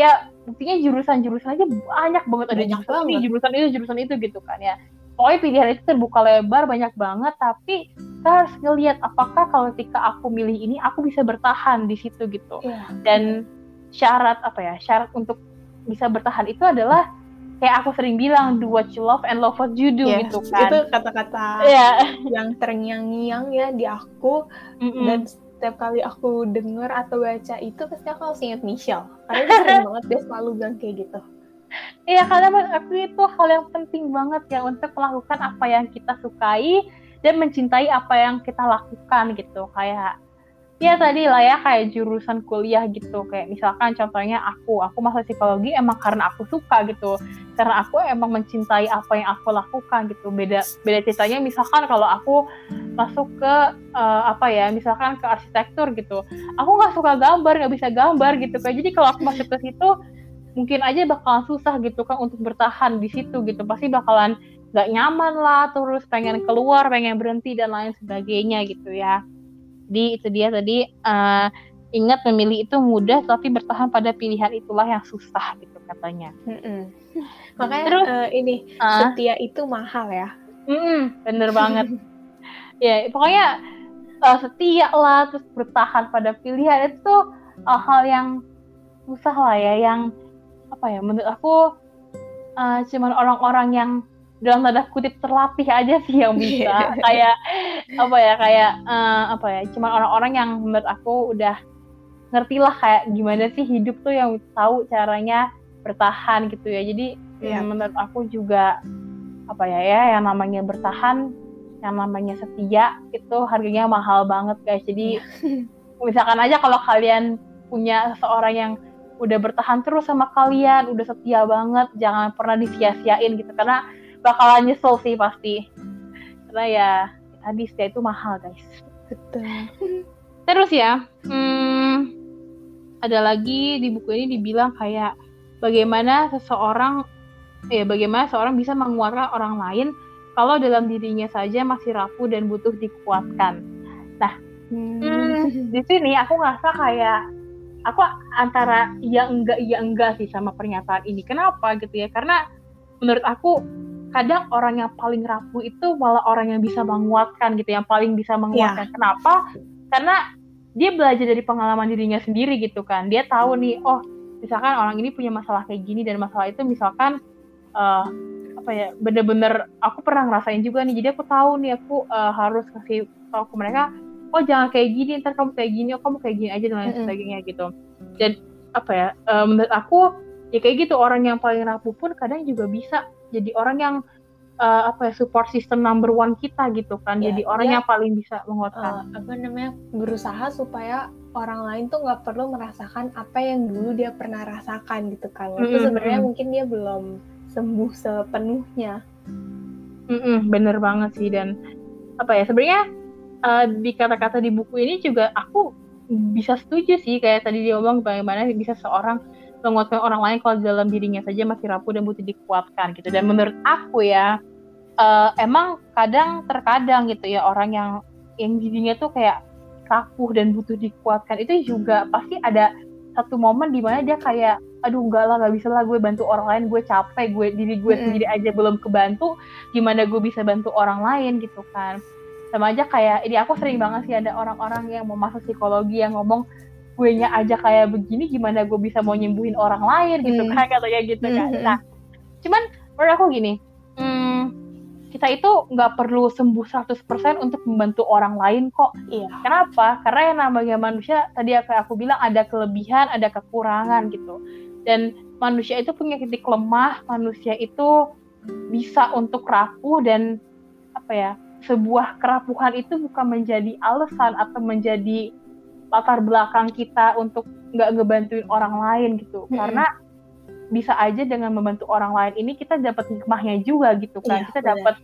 ya buktinya jurusan-jurusan aja banyak banget, ada jurusan ini, jurusan itu, jurusan itu gitu kan ya. Pokoknya pilihan itu terbuka lebar, banyak banget, tapi kita harus ngelihat apakah kalau ketika aku milih ini, aku bisa bertahan di situ gitu. Yeah. Dan syarat apa ya, syarat untuk bisa bertahan itu adalah kayak aku sering bilang, do what you love and love what you do yes, gitu kan. Itu kata-kata yeah. yang terngiang-ngiang ya di aku. Mm-mm. Dan setiap kali aku denger atau baca itu pasti aku harus ingat Michelle, karena dia sering banget dia selalu bilang kayak gitu. Iya, karena menurut aku itu hal yang penting banget ya, untuk melakukan apa yang kita sukai dan mencintai apa yang kita lakukan gitu. Kayak ya tadi lah ya, kayak jurusan kuliah gitu, kayak misalkan contohnya aku aku masuk psikologi emang karena aku suka gitu, karena aku emang mencintai apa yang aku lakukan gitu. Beda beda ceritanya misalkan kalau aku masuk ke uh, apa ya, misalkan ke arsitektur gitu, aku nggak suka gambar, nggak bisa gambar gitu kan. Jadi kalau aku masuk ke situ mungkin aja bakalan susah gitu kan untuk bertahan di situ gitu, pasti bakalan nggak nyaman lah, terus pengen keluar, pengen berhenti dan lain sebagainya gitu ya. Jadi itu dia tadi, uh, ingat memilih itu mudah tapi bertahan pada pilihan itulah yang susah gitu katanya. Mm-mm. Makanya terus, uh, ini uh, setia itu mahal ya. Mm-mm, bener banget. ya pokoknya uh, setia lah, terus bertahan pada pilihan, itu tuh uh, hal yang susah lah ya, yang apa ya, menurut aku uh, cuman orang-orang yang dalam tanda kutip terlatih aja sih yang bisa. Kayak apa ya, kayak uh, apa ya, cuman orang-orang yang menurut aku udah ngerti lah kayak gimana sih hidup tuh, yang tahu caranya bertahan gitu ya. Jadi yeah. menurut aku juga apa ya, ya yang namanya bertahan, yang namanya setia, itu harganya mahal banget guys. Jadi misalkan aja kalau kalian punya seseorang yang udah bertahan terus sama kalian, udah setia banget, jangan pernah disia-siain gitu, karena bakalan nyesel sih pasti, karena ya tadi setia itu mahal guys. Betul. Terus ya, hmm, ada lagi di buku ini dibilang kayak bagaimana seseorang, ya bagaimana seorang bisa menguatkan orang lain kalau dalam dirinya saja masih rapuh dan butuh dikuatkan. Nah, hmm, di sini aku ngerasa kayak aku antara iya enggak iya enggak sih sama pernyataan ini. Kenapa gitu ya? Karena menurut aku kadang orang yang paling rapuh itu malah orang yang bisa menguatkan gitu, yang paling bisa menguatkan. Ya. Kenapa? Karena dia belajar dari pengalaman dirinya sendiri gitu kan. Dia tahu nih, oh misalkan orang ini punya masalah kayak gini, dan masalah itu misalkan uh, apa ya, bener-bener aku pernah ngerasain juga nih. Jadi aku tahu nih, aku uh, harus kasih tahu ke mereka, oh jangan kayak gini, ntar kamu kayak gini, oh kamu kayak gini aja dan lain sebagainya gitu. Dan apa ya, uh, menurut aku ya kayak gitu, orang yang paling rapuh pun kadang juga bisa jadi orang yang Uh, apa ya, support system number one kita gitu kan. Ya, jadi orang yang paling bisa menguatkan, uh, apa namanya, berusaha supaya orang lain tuh nggak perlu merasakan apa yang dulu dia pernah rasakan gitu kan. Mm-hmm. Itu sebenarnya mungkin dia belum sembuh sepenuhnya. Mm-hmm, bener banget sih. Dan apa ya, sebenarnya uh, di kata-kata di buku ini juga aku bisa setuju sih, kayak tadi dia ngomong bagaimana bisa seorang menguatkan orang lain kalau dalam dirinya saja masih rapuh dan butuh dikuatkan gitu. Dan menurut aku ya uh, emang kadang terkadang gitu ya, orang yang yang dirinya tuh kayak rapuh dan butuh dikuatkan itu juga pasti ada satu momen di mana dia kayak aduh enggak lah, enggak bisa lah gue bantu orang lain, gue capek, gue diri gue sendiri aja belum kebantu, gimana gue bisa bantu orang lain gitu kan. Sama aja kayak ini, aku sering banget sih ada orang-orang yang mau masuk psikologi yang ngomong gue nya aja kayak begini, gimana gue bisa mau nyembuhin orang lain gitu mm. kan, katanya gitu kan. Mm-hmm. Nah, cuman menurut aku gini, mm, kita itu nggak perlu sembuh seratus persen untuk membantu orang lain kok. Iya. Kenapa? Karena yang namanya manusia, tadi apa aku bilang, ada kelebihan, ada kekurangan gitu. Dan manusia itu punya titik lemah, manusia itu bisa untuk rapuh, dan apa ya, sebuah kerapuhan itu bukan menjadi alasan atau menjadi latar belakang kita untuk nggak ngebantuin orang lain gitu. Hmm. Karena bisa aja dengan membantu orang lain ini kita dapat hikmahnya juga gitu kan. Iya, kita dapat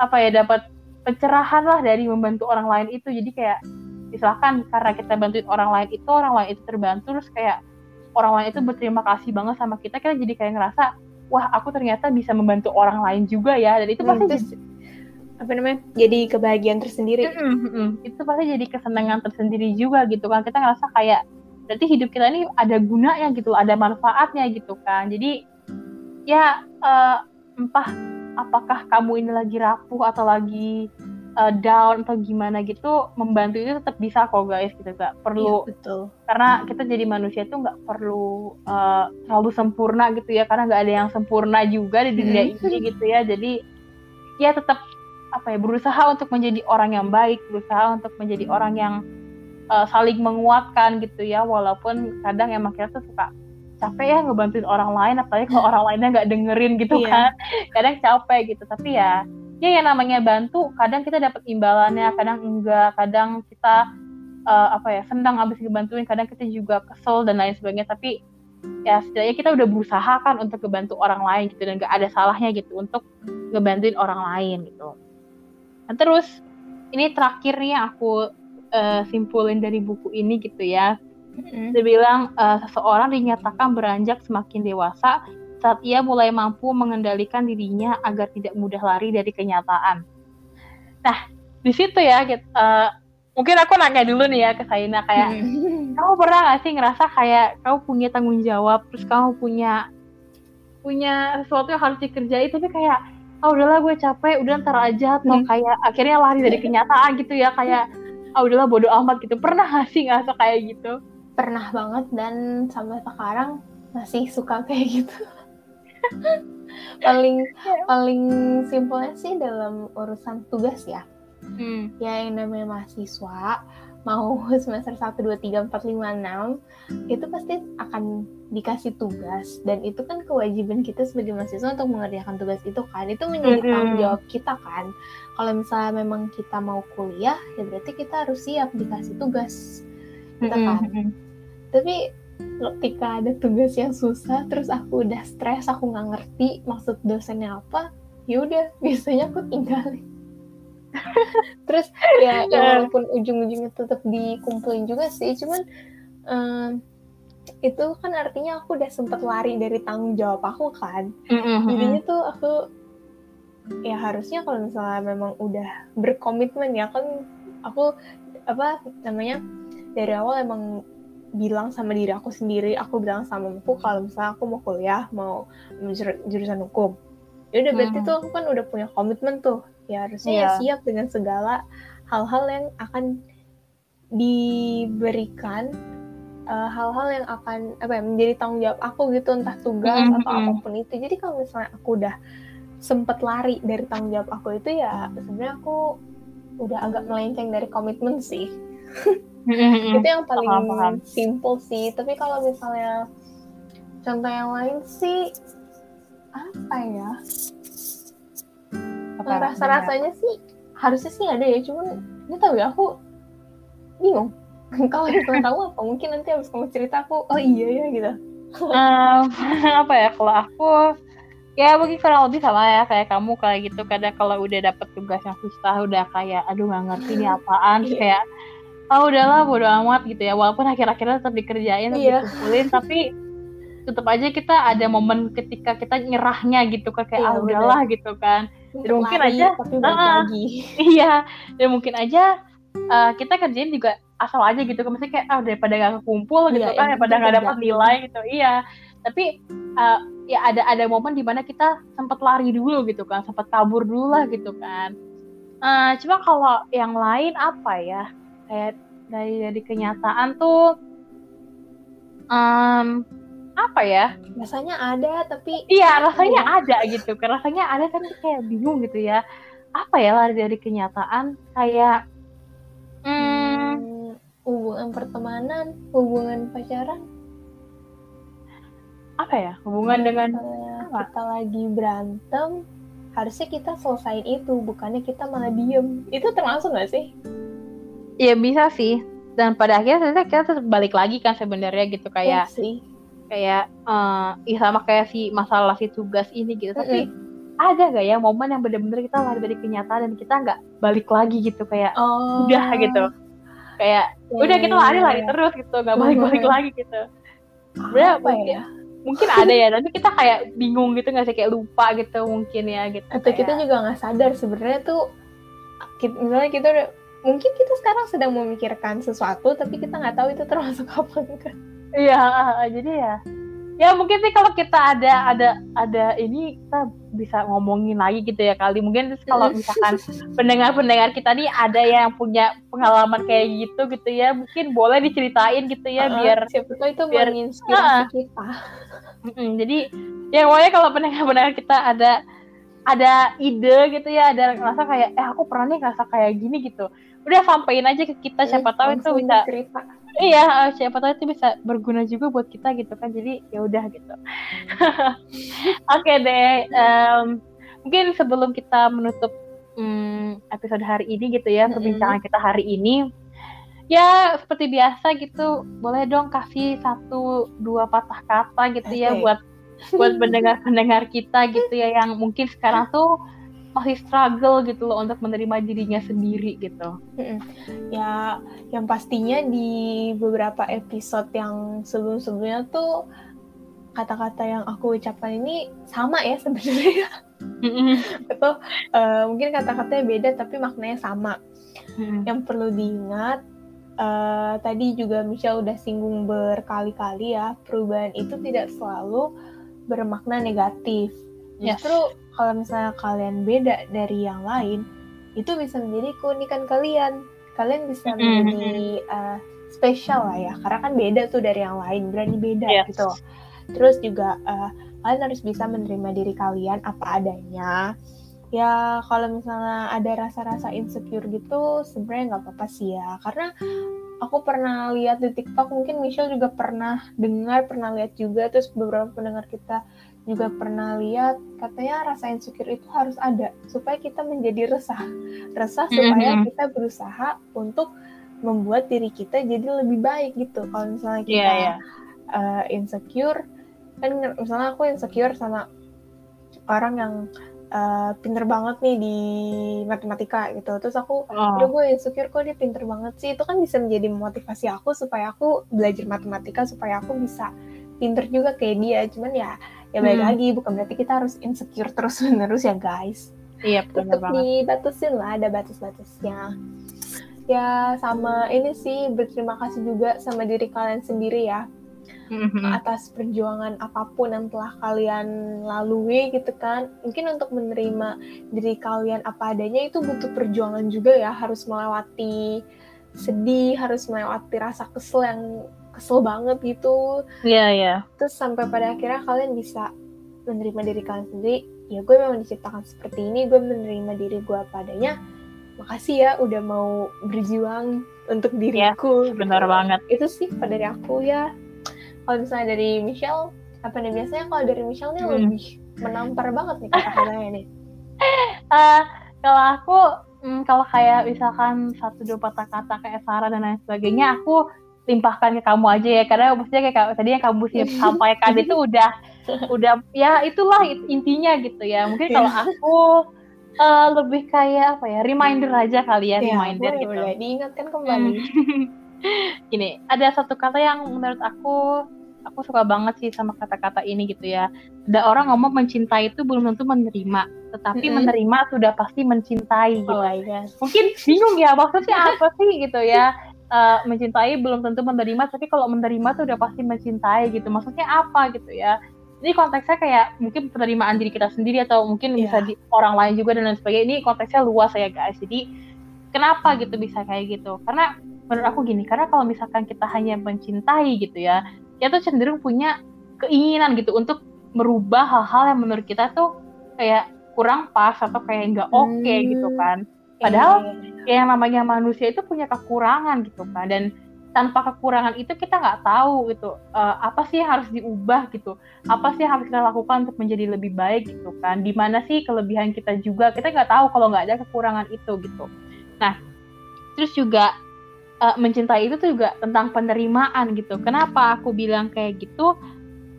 apa ya, dapat pencerahan lah dari membantu orang lain itu. Jadi kayak misalkan karena kita bantuin orang lain itu, orang lain itu terbantu, terus kayak orang lain itu berterima kasih banget sama kita, kita jadi kayak ngerasa wah aku ternyata bisa membantu orang lain juga ya. Dan itu hmm, pasti terus, apa namanya, jadi kebahagiaan tersendiri. Mm-mm, mm-mm. Itu pasti jadi kesenangan tersendiri juga gitu kan. Kita ngerasa kayak berarti hidup kita ini ada gunanya gitu, ada manfaatnya gitu kan. Jadi ya uh, entah apakah kamu ini lagi rapuh atau lagi uh, down atau gimana gitu, membantu itu tetap bisa kok guys gitu. Gak perlu ya, betul. Karena kita jadi manusia itu gak perlu uh, terlalu sempurna gitu ya, karena gak ada yang sempurna juga di dunia hmm. ini gitu ya. Jadi ya tetap apa ya, berusaha untuk menjadi orang yang baik, berusaha untuk menjadi orang yang uh, saling menguatkan gitu ya, walaupun kadang emang kita tuh suka capek ya ngebantuin orang lain, apalagi kalau orang lainnya nggak dengerin gitu kan, kadang capek gitu. Tapi ya, ya yang namanya bantu, kadang kita dapat imbalannya, kadang enggak, kadang kita uh, apa ya, senang abis ngebantuin, kadang kita juga kesel dan lain sebagainya. Tapi ya setidaknya kita udah berusaha kan untuk ngebantu orang lain gitu, dan nggak ada salahnya gitu untuk ngebantuin orang lain gitu. Nah, terus ini terakhir nih aku uh, simpulin dari buku ini gitu ya. Mm-hmm. Dia bilang uh, seseorang dinyatakan beranjak semakin dewasa saat ia mulai mampu mengendalikan dirinya agar tidak mudah lari dari kenyataan. Nah di situ ya kita, uh, mungkin aku nanya dulu nih ya ke Saina kayak mm-hmm. kamu pernah nggak sih ngerasa kayak kamu punya tanggung jawab, terus kamu punya punya sesuatu yang harus dikerjain, tapi kayak ah oh, udahlah gue capek, udah ntar aja, atau hmm. kayak akhirnya lari dari kenyataan gitu ya, kayak ah oh, udahlah bodo amat gitu. Pernah gak sih nggak so kayak gitu? Pernah banget, dan sampai sekarang masih suka kayak gitu. paling paling simpelnya sih dalam urusan tugas ya. Hmm. Ya yang namanya mahasiswa mau semester satu, dua, tiga, empat, lima, enam itu pasti akan dikasih tugas, dan itu kan kewajiban kita sebagai mahasiswa untuk mengerjakan tugas itu kan, itu menjadi tanggung jawab kita kan. Kalau misalnya memang kita mau kuliah ya berarti kita harus siap dikasih tugas gitu kan. Tapi ketika ada tugas yang susah terus aku udah stres, aku nggak ngerti maksud dosennya apa, yaudah biasanya aku tinggalin. Terus ya, ya walaupun ujung-ujungnya tetap dikumpulin juga sih, cuman um, itu kan artinya aku udah sempat lari dari tanggung jawab aku kan. Mm-hmm. Jadinya tuh aku ya harusnya kalau misalnya memang udah berkomitmen ya kan, aku apa namanya dari awal emang bilang sama diri aku sendiri, aku bilang sama mamaku kalau misalnya aku mau kuliah mau jurusan hukum, ya udah berarti mm. tuh aku kan udah punya komitmen tuh. Ya harusnya yeah. siap dengan segala hal-hal yang akan diberikan, uh, hal-hal yang akan apa ya, menjadi tanggung jawab aku gitu, entah tugas mm-hmm. atau apapun itu. Jadi kalau misalnya aku udah sempet lari dari tanggung jawab aku itu ya sebenarnya aku udah agak melenceng dari komitmen sih. Mm-hmm. Itu yang paling paham, simple sih. Tapi kalau misalnya contoh yang lain sih apa ya? Rasa-rasanya sih harusnya sih ada ya, cuman ini tahu ya aku bingung. Kalau misalnya tahu apa mungkin nanti habis kamu cerita aku oh iya ya gitu. um, apa ya kalau aku ya mungkin kurang lebih sama ya kayak kamu kayak gitu. Kadang kalau udah dapet tugas yang susah udah kayak aduh nggak ngerti nih apaan, kayak oh udahlah bodo amat gitu ya, walaupun akhir-akhirnya tetap dikerjain, tetap yeah. dikumpulin, tapi tetap aja kita ada momen ketika kita nyerahnya gitu kan, kayak ah udahlah gitu kan. Dan mungkin lari, aja nah, iya dan mungkin aja uh, kita kerjain juga asal aja gitu, misalnya kayak ah daripada gak kekumpul gitu iya, kan daripada gak dapat nilai gitu iya. Tapi uh, ya ada ada momen dimana kita sempat lari dulu gitu kan, sempat kabur dulu lah gitu kan. Uh, cuma kalau yang lain apa ya kayak dari dari kenyataan tuh um, apa ya rasanya ada tapi iya rasanya oh. ada gitu kan, rasanya ada tapi kayak bingung gitu ya apa ya lari dari kenyataan kayak hmm, hmm, hubungan pertemanan, hubungan pacaran, apa ya hubungan hmm, dengan kita lagi berantem harusnya kita selesain itu, bukannya kita malah diem. Itu termasuk nggak sih? Ya bisa sih, dan pada akhirnya kita balik lagi kan sebenarnya gitu kayak ya, sih. Kayak uh, ya sama kayak si masalah si tugas ini gitu. Tapi mm-hmm. ada gak ya momen yang benar-benar kita lari dari kenyataan dan kita gak balik lagi gitu, kayak oh. udah gitu kayak yeah. udah kita lari-lari terus gitu, gak balik-balik mm-hmm. lagi gitu. Sebenernya mungkin, ya? mungkin ada ya, tapi kita kayak bingung gitu gak sih, kayak lupa gitu mungkin ya gitu. Atau kayak, kita juga gak sadar sebenarnya tuh kita, misalnya kita udah, mungkin kita sekarang sedang memikirkan sesuatu tapi kita gak tahu itu termasuk apa enggak. Iya, jadi ya, ya mungkin sih kalau kita ada ada ada ini kita bisa ngomongin lagi gitu ya kali. Mungkin terus kalau misalkan pendengar-pendengar kita nih ada yang punya pengalaman kayak gitu gitu ya, mungkin boleh diceritain gitu ya uh, biar siapa tahu itu biar menginspirasi uh, kita. Uh, jadi ya pokoknya kalau pendengar-pendengar kita ada ada ide gitu ya, ada ngerasa kayak eh aku pernah nih ngerasa kayak gini gitu. Udah sampein aja ke kita, siapa tahu itu bisa cerita. Iya, siapa tahu itu bisa berguna juga buat kita gitu kan. Jadi ya udah gitu. Oke deh. Um, mungkin sebelum kita menutup um, episode hari ini gitu ya, perbincangan kita hari ini. Ya seperti biasa gitu, boleh dong kasih satu dua patah kata gitu ya buat buat pendengar-pendengar kita gitu ya yang mungkin sekarang tuh masih struggle gitu loh untuk menerima dirinya sendiri gitu. Ya, yang pastinya di beberapa episode yang sebelum-sebelumnya tuh kata-kata yang aku ucapkan ini sama ya sebenarnya. Itu uh, mungkin kata-katanya beda tapi maknanya sama. Mm-hmm. Yang perlu diingat uh, tadi juga Michelle udah singgung berkali-kali ya, perubahan itu tidak selalu bermakna negatif. Justru ya. Kalau misalnya kalian beda dari yang lain, itu bisa menjadi keunikan kalian. Kalian bisa menjadi uh, spesial lah ya, karena kan beda tuh dari yang lain, berani beda yes. gitu. Terus juga uh, kalian harus bisa menerima diri kalian apa adanya. Ya kalau misalnya ada rasa-rasa insecure gitu, sebenarnya nggak apa-apa sih ya. Karena aku pernah lihat di TikTok, mungkin Michelle juga pernah dengar, pernah lihat juga. Terus beberapa pendengar kita juga pernah lihat, katanya rasa insecure itu harus ada supaya kita menjadi resah. Resah supaya mm-hmm. kita berusaha untuk membuat diri kita jadi lebih baik gitu. Kalau misalnya kita yeah, yeah. Uh, insecure, kan misalnya aku insecure sama orang yang Uh, pinter banget nih di matematika gitu. Terus aku, aduh gue insecure kok dia pinter banget sih. Itu kan bisa menjadi motivasi aku supaya aku belajar matematika, supaya aku bisa pinter juga kayak dia. Cuman ya, ya balik hmm. lagi, bukan berarti kita harus insecure terus-menerus ya guys. Iya, bener banget. Dibatasin lah, ada batas-batasnya. Ya sama ini sih, berterima kasih juga sama diri kalian sendiri ya, atas perjuangan apapun yang telah kalian lalui gitu kan. Mungkin untuk menerima diri kalian apa adanya itu butuh perjuangan juga ya. Harus melewati sedih, harus melewati rasa kesel yang kesel banget gitu. Iya, yeah, iya yeah. Terus sampai pada akhirnya kalian bisa menerima diri kalian sendiri. Ya gue memang diciptakan seperti ini, gue menerima diri gue apa adanya. Makasih ya udah mau berjuang untuk diriku yeah, benar gitu. Banget. Itu sih dari aku ya. Kalau misalnya dari Michelle, apa nih biasanya kalau dari Michelle nih hmm. lebih menampar banget nih kata-katanya nih. Uh, kalau aku, mm, kalau kayak misalkan satu dua patah kata kayak Sarah dan lain sebagainya, aku limpahkan ke kamu aja ya, karena maksudnya kayak tadi yang kamu siap sampaikan itu udah, udah ya itulah intinya gitu ya. Mungkin kalau aku uh, lebih kayak apa ya, reminder aja kali ya, ya reminder boleh, gitu. Boleh. Diingatkan kembali. Gini, ada satu kata yang menurut aku aku suka banget sih sama kata-kata ini gitu ya. Ada orang ngomong mencintai itu belum tentu menerima, tetapi mm-hmm. menerima sudah pasti mencintai gitu. Oh, yes. Mungkin bingung ya maksudnya apa sih gitu ya. Uh, mencintai belum tentu menerima, tapi kalau menerima sudah pasti mencintai gitu. Maksudnya apa gitu ya. Ini konteksnya kayak mungkin penerimaan diri kita sendiri atau mungkin yeah. bisa di orang lain juga dan lain sebagainya. Ini konteksnya luas ya guys. Jadi kenapa gitu bisa kayak gitu? Karena menurut aku gini, karena kalau misalkan kita hanya mencintai gitu ya, kita tuh cenderung punya keinginan gitu untuk merubah hal-hal yang menurut kita tuh kayak kurang pas atau kayak nggak oke okay, hmm. gitu kan. Padahal yeah. yang namanya manusia itu punya kekurangan gitu kan, dan tanpa kekurangan itu kita nggak tahu gitu uh, apa sih yang harus diubah gitu, apa sih yang harus kita lakukan untuk menjadi lebih baik gitu kan. Di mana sih kelebihan kita juga kita nggak tahu kalau nggak ada kekurangan itu gitu. Nah terus juga Uh, mencintai itu tuh juga tentang penerimaan gitu. Kenapa aku bilang kayak gitu?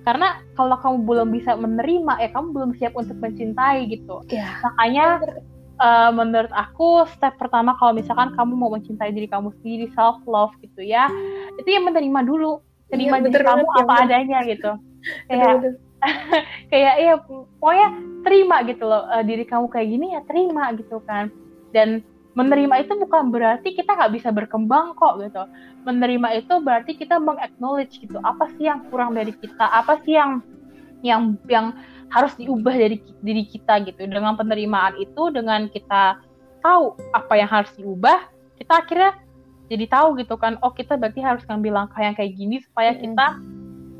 Karena kalau kamu belum bisa menerima, ya kamu belum siap untuk mencintai gitu. Yeah. Makanya uh, menurut aku step pertama kalau misalkan kamu mau mencintai diri kamu sendiri, self love gitu ya, itu yang menerima dulu, terima yeah, diri kamu apa bener. adanya gitu. Kayak kayak ya pokoknya terima gitu loh, uh, diri kamu kayak gini ya terima gitu kan. Dan menerima itu bukan berarti kita nggak bisa berkembang kok gitu. Menerima itu berarti kita meng-acknowledge gitu. Apa sih yang kurang dari kita? Apa sih yang yang yang harus diubah dari diri kita gitu. Dengan penerimaan itu, dengan kita tahu apa yang harus diubah, kita akhirnya jadi tahu gitu kan. Oh kita berarti harus ngambil langkah yang kayak gini supaya kita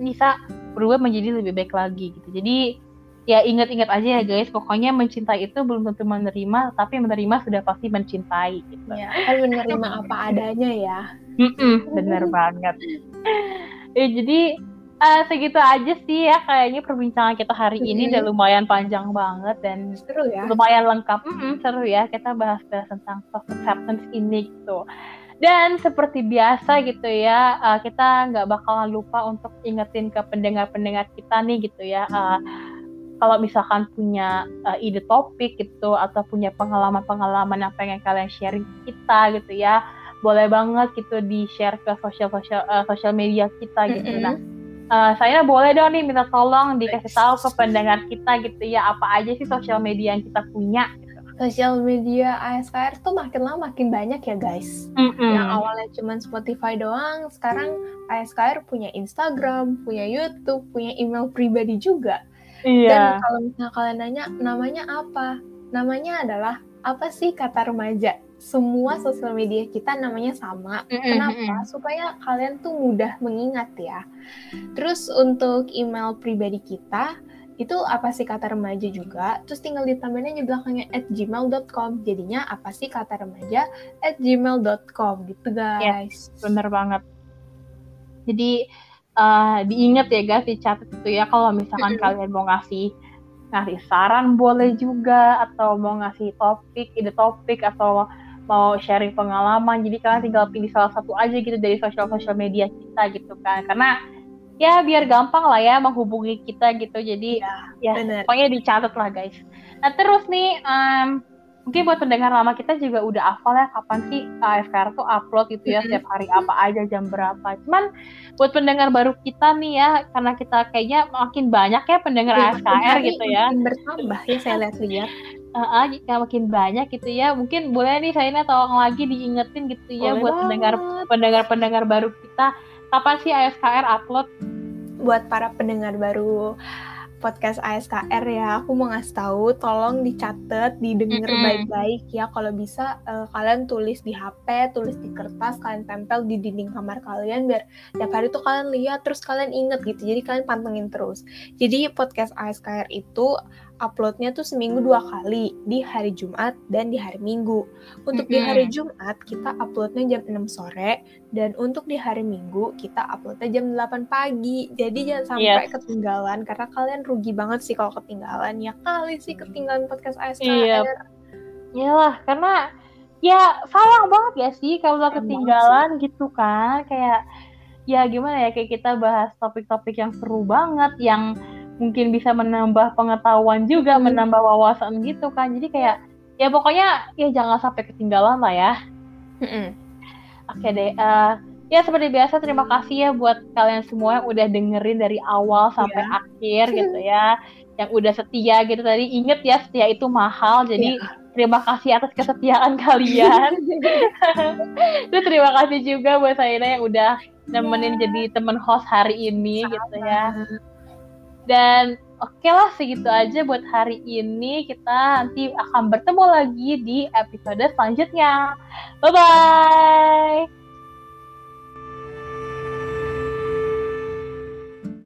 bisa berubah menjadi lebih baik lagi gitu. Jadi ya ingat-ingat aja ya guys, pokoknya mencintai itu belum tentu menerima, tapi menerima sudah pasti mencintai gitu. Ya, kan menerima apa adanya ya. Mm-mm, bener banget. Ya, jadi uh, segitu aja sih ya kayaknya perbincangan kita hari mm-hmm. ini udah lumayan panjang banget dan seru ya. Lumayan lengkap. Mm-mm, seru ya, kita bahas-bahas tentang self acceptance ini gitu. Dan seperti biasa gitu ya, uh, kita nggak bakalan lupa untuk ingetin ke pendengar-pendengar kita nih gitu ya. Uh, Kalau misalkan punya uh, ide topik gitu, atau punya pengalaman-pengalaman yang pengen kalian share kita gitu ya, boleh banget gitu di-share ke sosial-sosial uh, sosial media kita gitu. Mm-hmm. Nah, uh, saya boleh dong nih minta tolong dikasih tahu ke pendengar kita gitu ya, apa aja sih sosial media yang kita punya. Gitu. Sosial media A S K R tuh makin lama makin banyak ya guys. Mm-hmm. Yang awalnya cuma Spotify doang, sekarang A S K R punya Instagram, punya YouTube, punya email pribadi juga. Iya. Dan kalau misalnya kalian nanya namanya apa, namanya adalah apa sih kata remaja? Semua sosial media kita namanya sama. Mm-hmm. Kenapa? Supaya kalian tuh mudah mengingat ya. Terus untuk email pribadi kita, itu apa sih kata remaja juga. Terus tinggal ditambahin di belakangnya at gmail dot com. Jadinya apa sih kata remaja at gmail dot com gitu guys. Yes, bener banget. Jadi uh, diingat ya guys, dicatat itu ya. Kalau misalkan mm-hmm. kalian mau ngasih ngasih saran boleh juga, atau mau ngasih topik, ide topik, atau mau sharing pengalaman. Jadi kalian tinggal pilih salah satu aja gitu dari sosial-sosial media kita gitu kan. Karena ya biar gampang lah ya menghubungi kita gitu. Jadi ya, ya pokoknya dicatat lah guys. Nah terus nih, um, mungkin buat pendengar lama kita juga udah hafal ya kapan sih A F K R tuh upload gitu ya, setiap hari apa aja, jam berapa. Cuman buat pendengar baru kita nih ya, karena kita kayaknya makin banyak ya pendengar ya, A F K R gitu ya. Makin bertambah ya saya lihat-lihat. Uh, uh, makin banyak gitu ya. Mungkin boleh nih Saina tolong lagi diingetin gitu ya, boleh buat pendengar, pendengar-pendengar baru kita. Kapan sih A F K R upload? Buat para pendengar baru podcast A S K R ya, aku mau ngasih tahu, tolong dicatat, didengar mm-hmm. baik-baik ya. Kalau bisa uh, kalian tulis di H P, tulis di kertas, kalian tempel di dinding kamar kalian biar tiap hari tuh kalian lihat terus kalian inget gitu. Jadi kalian pantengin terus. Jadi podcast A S K R itu uploadnya tuh seminggu dua kali, di hari Jumat dan di hari Minggu. Untuk mm-hmm. di hari Jumat kita uploadnya jam enam sore, dan untuk di hari Minggu kita uploadnya jam delapan pagi. Jadi jangan sampai yes. ketinggalan, karena kalian rugi banget sih kalau ketinggalan. Ya kali sih ketinggalan podcast A S K R. Iya lah, karena ya sayang banget ya sih kalau ketinggalan sih gitu kan. Kayak ya gimana ya, kayak kita bahas topik-topik yang seru banget, yang mungkin bisa menambah pengetahuan juga, hmm. menambah wawasan gitu kan. Jadi kayak, ya pokoknya ya jangan sampai ketinggalan lah ya. Hmm. Oke deh, uh, ya seperti biasa terima kasih ya buat kalian semua yang udah dengerin dari awal sampai yeah. akhir gitu ya. Yang udah setia gitu tadi, inget ya setia itu mahal, jadi yeah. terima kasih atas kesetiaan kalian. Terus terima kasih juga buat Saina yang udah nemenin yeah. jadi teman host hari ini. Sama. Gitu ya. Dan oke okay lah, segitu aja buat hari ini. Kita nanti akan bertemu lagi di episode selanjutnya. Bye-bye!